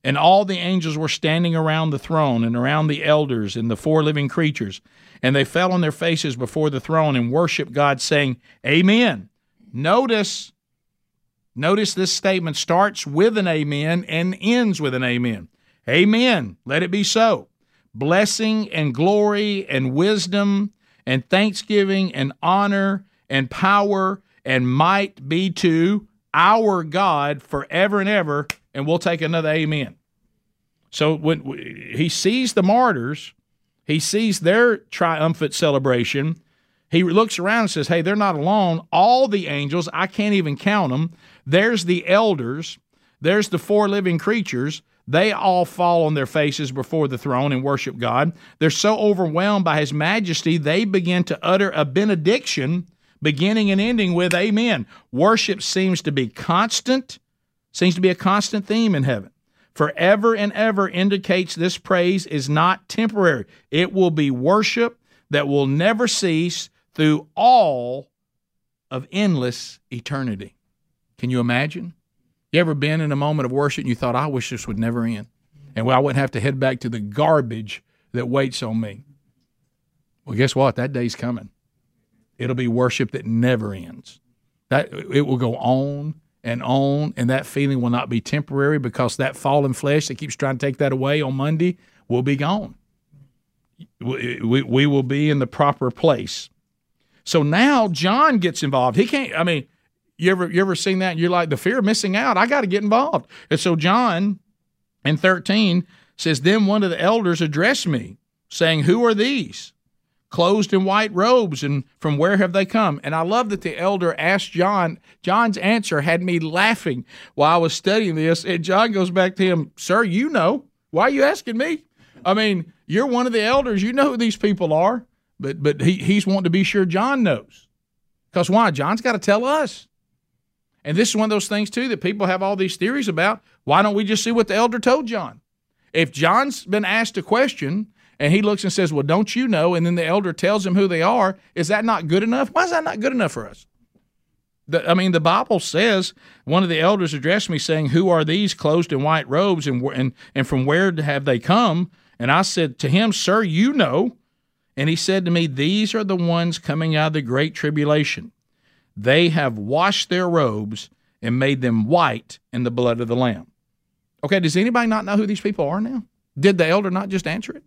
And all the angels were standing around the throne and around the elders and the four living creatures, and they fell on their faces before the throne and worshiped God, saying, Amen. Notice, notice this statement starts with an amen and ends with an amen. Amen. Let it be so. Blessing and glory and wisdom and thanksgiving and honor and power and might be to our God forever and ever. And we'll take another amen. So when he sees the martyrs, he sees their triumphant celebration. He looks around and says, hey, they're not alone. All the angels, I can't even count them. There's the elders. There's the four living creatures. They all fall on their faces before the throne and worship God. They're so overwhelmed by his majesty, they begin to utter a benediction, beginning and ending with amen. Worship seems to be constant, seems to be a constant theme in heaven. Forever and ever indicates this praise is not temporary. It will be worship that will never cease through all of endless eternity. Can you imagine? You ever been in a moment of worship and you thought, I wish this would never end, and I wouldn't have to head back to the garbage that waits on me? Well, guess what? That day's coming. It'll be worship that never ends. That it will go on and on, and that feeling will not be temporary, because that fallen flesh that keeps trying to take that away on Monday will be gone. We, we, we will be in the proper place. So now John gets involved. He can't, I mean, you ever you ever seen that? And you're like, the fear of missing out, I got to get involved. And so John in thirteen says, then one of the elders addressed me, saying, who are these? Clothed in white robes, and from where have they come? And I love that the elder asked John. John's answer had me laughing while I was studying this. And John goes back to him, sir, you know. Why are you asking me? I mean, you're one of the elders. You know who these people are. But but he, he's wanting to be sure John knows. Because why? John's got to tell us. And this is one of those things, too, that people have all these theories about. Why don't we just see what the elder told John? If John's been asked a question and he looks and says, well, don't you know? And then the elder tells him who they are. Is that not good enough? Why is that not good enough for us? The, I mean, the Bible says, one of the elders addressed me saying, who are these clothed in white robes, and and, and from where have they come? And I said to him, sir, you know. And he said to me, these are the ones coming out of the great tribulation. They have washed their robes and made them white in the blood of the Lamb. Okay, does anybody not know who these people are now? Did the elder not just answer it?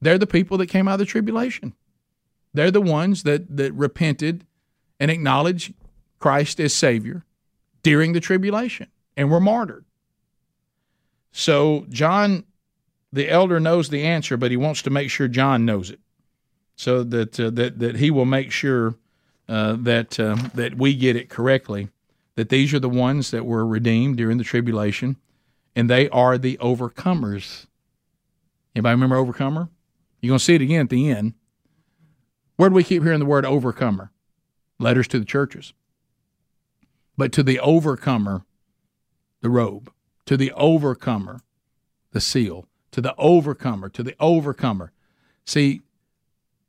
They're the people that came out of the tribulation. They're the ones that, that repented and acknowledged Christ as Savior during the tribulation and were martyred. So John, the elder, knows the answer, but he wants to make sure John knows it, so that uh, that that he will make sure uh, that uh, that we get it correctly. That these are the ones that were redeemed during the tribulation, and they are the overcomers. Anybody remember overcomer? You're gonna see it again at the end. Where do we keep hearing the word overcomer? Letters to the churches. But to the overcomer, the robe. To the overcomer, the seal. To the overcomer, to the overcomer. See,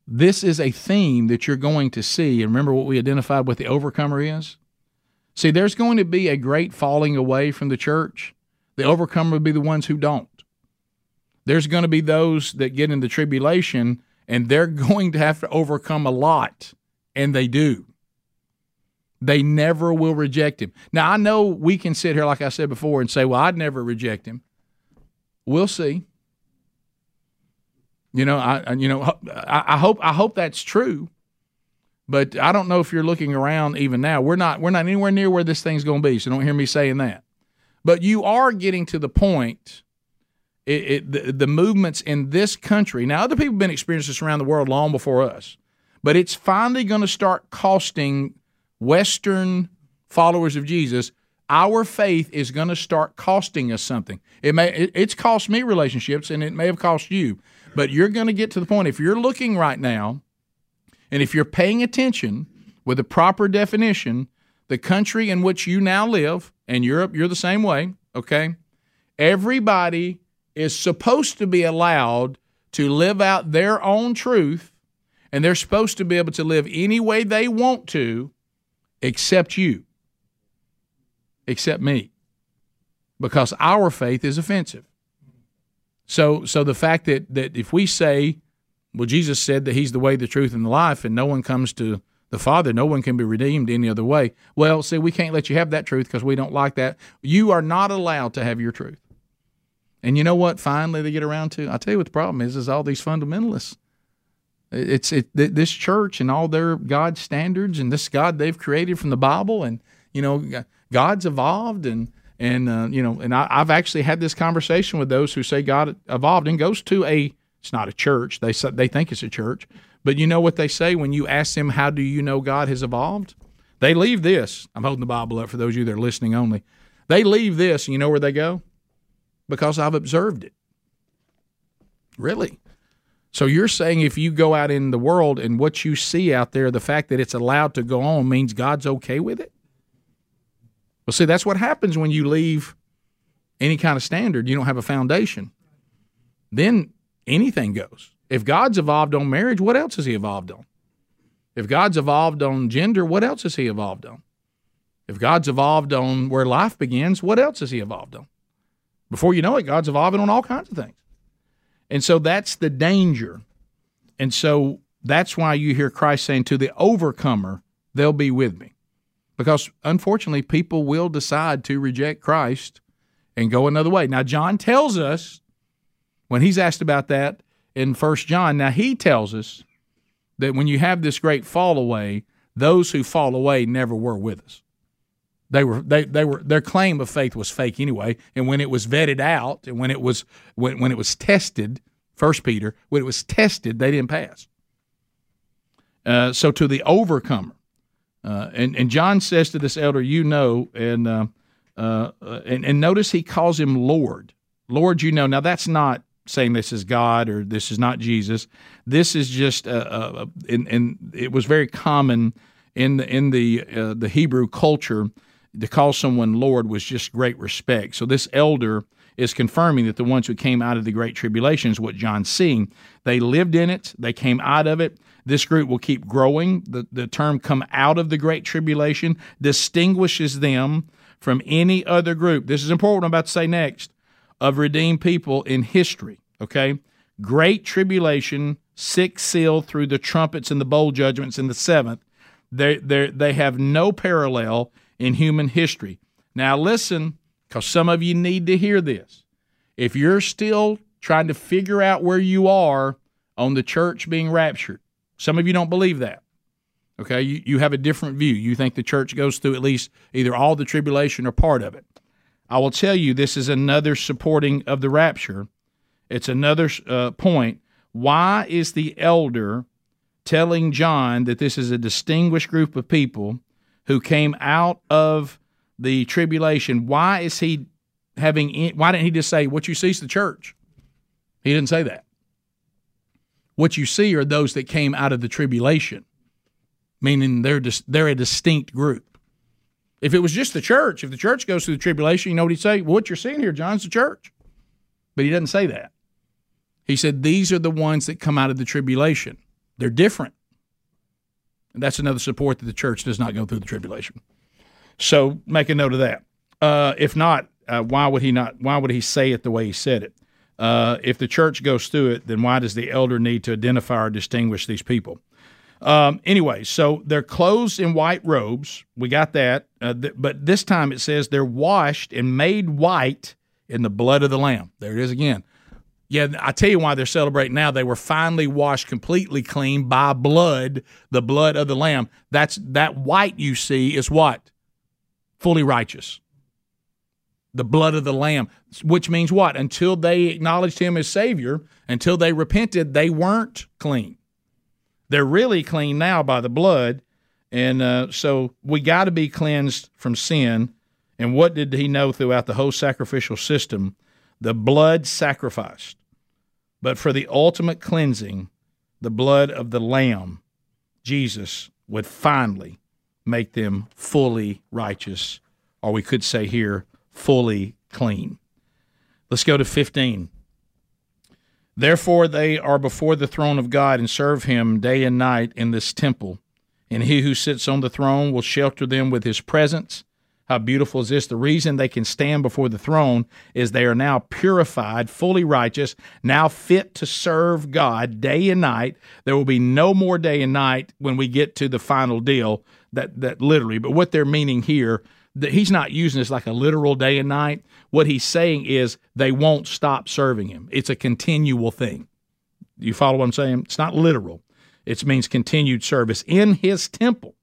this is a theme that you're going to see. And remember what we identified with the overcomer is? See, there's going to be a great falling away from the church. The overcomer will be the ones who don't. There's going to be those that get into tribulation, and they're going to have to overcome a lot, and they do. They never will reject him. Now, I know we can sit here, like I said before, and say, well, I'd never reject him. We'll see. You know, I you know I hope I hope that's true, but I don't know if you're looking around even now. We're not we're not anywhere near where this thing's going to be, so don't hear me saying that. But you are getting to the point. It, it the, the movements in this country now. Other people have been experiencing this around the world long before us, but it's finally going to start costing Western followers of Jesus. Our faith is going to start costing us something. It may it, it's cost me relationships, and it may have cost you. But you're going to get to the point, if you're looking right now, and if you're paying attention with a proper definition, the country in which you now live, and Europe, you're the same way, okay? Everybody is supposed to be allowed to live out their own truth, and they're supposed to be able to live any way they want to, except you. Except me, because our faith is offensive. So so the fact that, that if we say, well, Jesus said that he's the way, the truth, and the life, and no one comes to the Father, no one can be redeemed any other way. Well, see, we can't let you have that truth because we don't like that. You are not allowed to have your truth. And you know what finally they get around to? I'll tell you what the problem is, is all these fundamentalists. It's it, this church and all their God standards and this God they've created from the Bible, and, you know, God's evolved, and and uh, you know, and I, I've actually had this conversation with those who say God evolved and goes to a. It's not a church. They they think it's a church, but you know what they say when you ask them, "How do you know God has evolved?" They leave this. I'm holding the Bible up for those of you that are listening only. They leave this, and you know where they go? Because I've observed it. Really? So you're saying if you go out in the world and what you see out there, the fact that it's allowed to go on means God's okay with it? Well, see, that's what happens when you leave any kind of standard. You don't have a foundation. Then anything goes. If God's evolved on marriage, what else has he evolved on? If God's evolved on gender, what else has he evolved on? If God's evolved on where life begins, what else has he evolved on? Before you know it, God's evolving on all kinds of things. And so that's the danger. And so that's why you hear Christ saying to the overcomer, they'll be with me. Because, unfortunately, people will decide to reject Christ and go another way. Now, John tells us, when he's asked about that in First John, now he tells us that when you have this great fall away, those who fall away never were with us. They were, they, they were, their claim of faith was fake anyway, and when it was vetted out and when it was, when, when it was tested, First Peter, when it was tested, they didn't pass. Uh, so to the overcomer. Uh, and, and John says to this elder, you know, and, uh, uh, and and notice he calls him Lord. Lord, you know. Now, that's not saying this is God or this is not Jesus. This is just, uh, uh, and, and it was very common in the, in the, uh, the Hebrew culture to call someone Lord was just great respect. So this elder is confirming that the ones who came out of the Great Tribulation is what John's seeing. They lived in it. They came out of it. This group will keep growing. The, the term come out of the Great Tribulation distinguishes them from any other group. This is important, I'm about to say next, of redeemed people in history, okay? Great Tribulation, sixth seal through the trumpets and the bowl judgments in the seventh. They they they have no parallel in human history. Now listen, because some of you need to hear this. If you're still trying to figure out where you are on the church being raptured, some of you don't believe that, okay? You, you have a different view. You think the church goes through at least either all the tribulation or part of it. I will tell you this is another supporting of the rapture. It's another uh, point. Why is the elder telling John that this is a distinguished group of people who came out of the tribulation? Why is he having? Why didn't he just say what you see is the church? He didn't say that. What you see are those that came out of the tribulation, meaning they're dis- they're a distinct group. If it was just the church, if the church goes through the tribulation, you know what he'd say? Well, what you're seeing here, John, is the church. But he doesn't say that. He said these are the ones that come out of the tribulation. They're different. And that's another support that the church does not go through the tribulation. So make a note of that. Uh, if not, uh, why would he not? Why would he say it the way he said it? Uh, if the church goes through it, then why does the elder need to identify or distinguish these people? Um, anyway, so they're clothed in white robes. We got that. Uh, th- but this time it says they're washed and made white in the blood of the Lamb. There it is again. Yeah, I tell you why they're celebrating now. They were finally washed completely clean by blood, the blood of the Lamb. That's that white you see is what? Fully righteous. The blood of the Lamb, which means what? Until they acknowledged him as Savior, until they repented, they weren't clean. They're really clean now by the blood, and uh, so we got to be cleansed from sin. And what did he know throughout the whole sacrificial system? The blood sacrificed. But for the ultimate cleansing, the blood of the Lamb, Jesus, would finally make them fully righteous, or we could say here, fully clean. Let's go to fifteen. Therefore they are before the throne of God and serve him day and night in this temple. And he who sits on the throne will shelter them with his presence. How beautiful is this? The reason they can stand before the throne is they are now purified, fully righteous, now fit to serve God day and night. There will be no more day and night when we get to the final deal, that, that literally. But what they're meaning here, that he's not using this like a literal day and night. What he's saying is they won't stop serving him. It's a continual thing. You follow what I'm saying? It's not literal. It means continued service in his temple.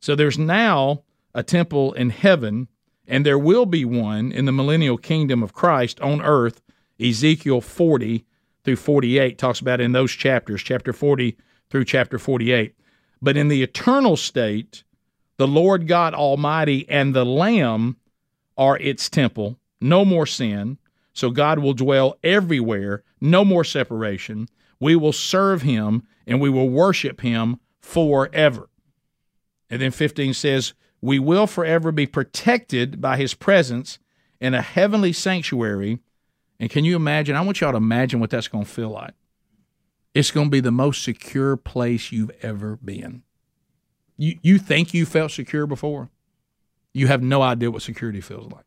So there's now a temple in heaven, and there will be one in the millennial kingdom of Christ on earth. Ezekiel forty through forty-eight talks about it in those chapters, chapter forty through chapter forty-eight. But in the eternal state, the Lord God Almighty and the Lamb are its temple. No more sin. So God will dwell everywhere. No more separation. We will serve him and we will worship him forever. And then fifteen says, we will forever be protected by his presence in a heavenly sanctuary. And can you imagine? I want y'all to imagine what that's going to feel like. It's going to be the most secure place you've ever been. You you think you felt secure before? You have no idea what security feels like.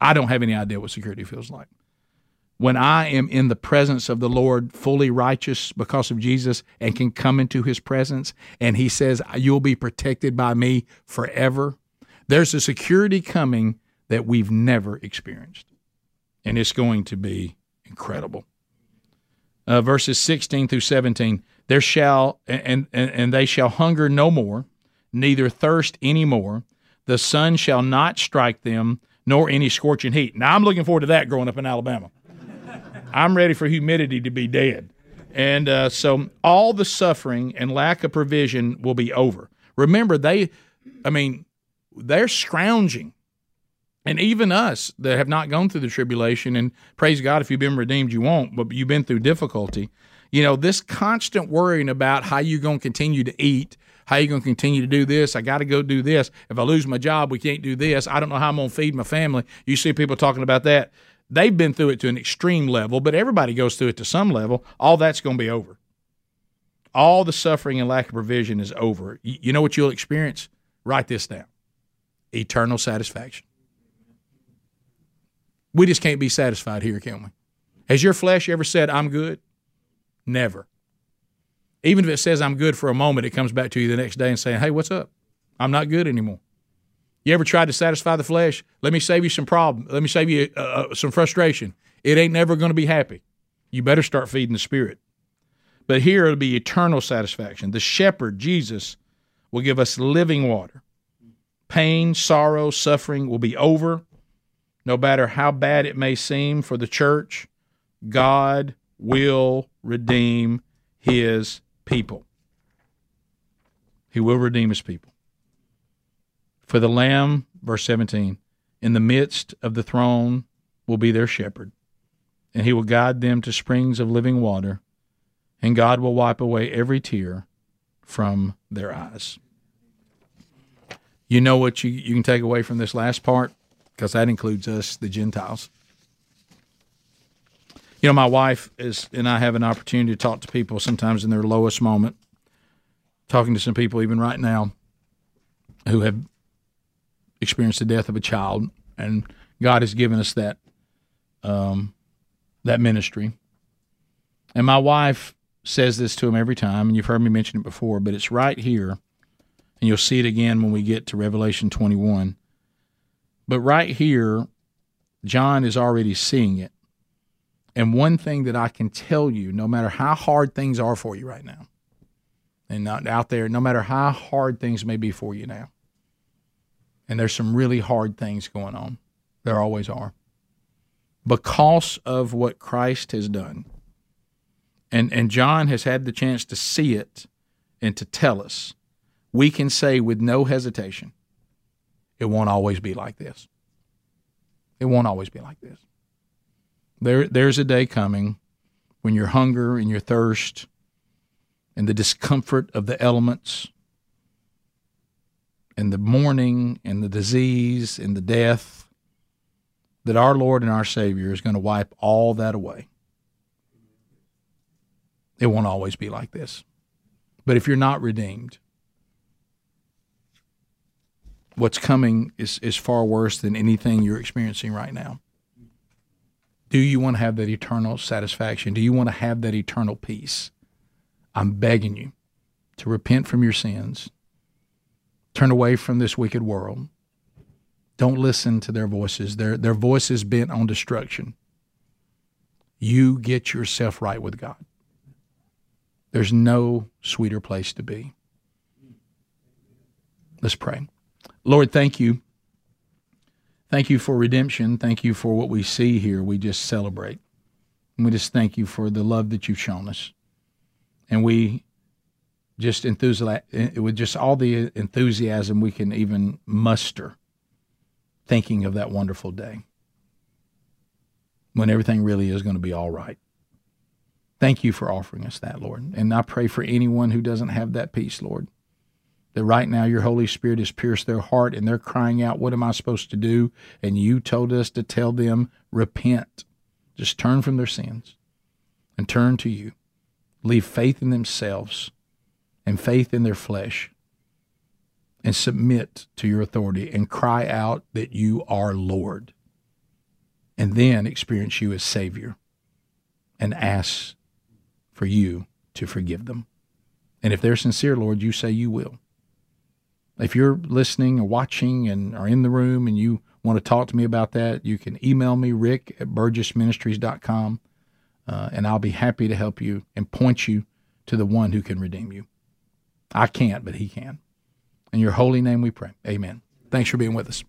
I don't have any idea what security feels like. When I am in the presence of the Lord, fully righteous because of Jesus, and can come into his presence, and he says, you'll be protected by me forever, there's a security coming that we've never experienced. And it's going to be incredible. Uh, verses sixteen through seventeen, there shall, and, and, and they shall hunger no more, neither thirst any more. The sun shall not strike them, nor any scorching heat. Now, I'm looking forward to that growing up in Alabama. I'm ready for humidity to be dead. And uh, so all the suffering and lack of provision will be over. Remember, they, I mean, they're scrounging. And even us that have not gone through the tribulation, and praise God if you've been redeemed, you won't, but you've been through difficulty. You know, this constant worrying about how you're going to continue to eat, how you're going to continue to do this. I got to go do this. If I lose my job, we can't do this. I don't know how I'm going to feed my family. You see people talking about that. They've been through it to an extreme level, but everybody goes through it to some level. All that's going to be over. All the suffering and lack of provision is over. You know what you'll experience? Write this down. Eternal satisfaction. We just can't be satisfied here, can we? Has your flesh ever said, I'm good? Never. Even if it says I'm good for a moment, it comes back to you the next day and saying, hey, what's up? I'm not good anymore. You ever tried to satisfy the flesh? Let me save you some problem. Let me save you uh, some frustration. It ain't never going to be happy. You better start feeding the Spirit. But here it'll be eternal satisfaction. The shepherd, Jesus, will give us living water. Pain, sorrow, suffering will be over. No matter how bad it may seem for the church, God will redeem his people. He will redeem his people. For the Lamb, verse seventeen, in the midst of the throne will be their shepherd, and he will guide them to springs of living water, and God will wipe away every tear from their eyes. You know what you, you can take away from this last part? Because that includes us, the Gentiles. You know, my wife is, and I have an opportunity to talk to people sometimes in their lowest moment, talking to some people even right now who have experienced the death of a child, and God has given us that um, that ministry. And my wife says this to him every time, and you've heard me mention it before, but it's right here, and you'll see it again when we get to Revelation twenty-one. But right here, John is already seeing it. And one thing that I can tell you, no matter how hard things are for you right now, and not out there, no matter how hard things may be for you now, and there's some really hard things going on. There always are. Because of what Christ has done, and, and John has had the chance to see it and to tell us, we can say with no hesitation, it won't always be like this. It won't always be like this. There, there's a day coming when your hunger and your thirst and the discomfort of the elements and the mourning and the disease and the death that our Lord and our Savior is going to wipe all that away. It won't always be like this. But if you're not redeemed, what's coming is, is far worse than anything you're experiencing right now. Do you want to have that eternal satisfaction? Do you want to have that eternal peace? I'm begging you to repent from your sins. Turn away from this wicked world. Don't listen to their voices. Their, their voices bent on destruction. You get yourself right with God. There's no sweeter place to be. Let's pray. Lord, thank you. Thank you for redemption. Thank you for what we see here. We just celebrate. And we just thank you for the love that you've shown us. And we just enthusiasm, with just all the enthusiasm we can even muster, thinking of that wonderful day when everything really is going to be all right. Thank you for offering us that, Lord. And I pray for anyone who doesn't have that peace, Lord, that right now your Holy Spirit has pierced their heart and they're crying out, what am I supposed to do? And you told us to tell them, repent. Just turn from their sins and turn to you. Leave faith in themselves and faith in their flesh and submit to your authority and cry out that you are Lord, and then experience you as Savior and ask for you to forgive them. And if they're sincere, Lord, you say you will. If you're listening or watching and are in the room and you want to talk to me about that, you can email me, Rick at burgess ministries dot com, uh, and I'll be happy to help you and point you to the one who can redeem you. I can't, but he can. In your holy name we pray. Amen. Thanks for being with us.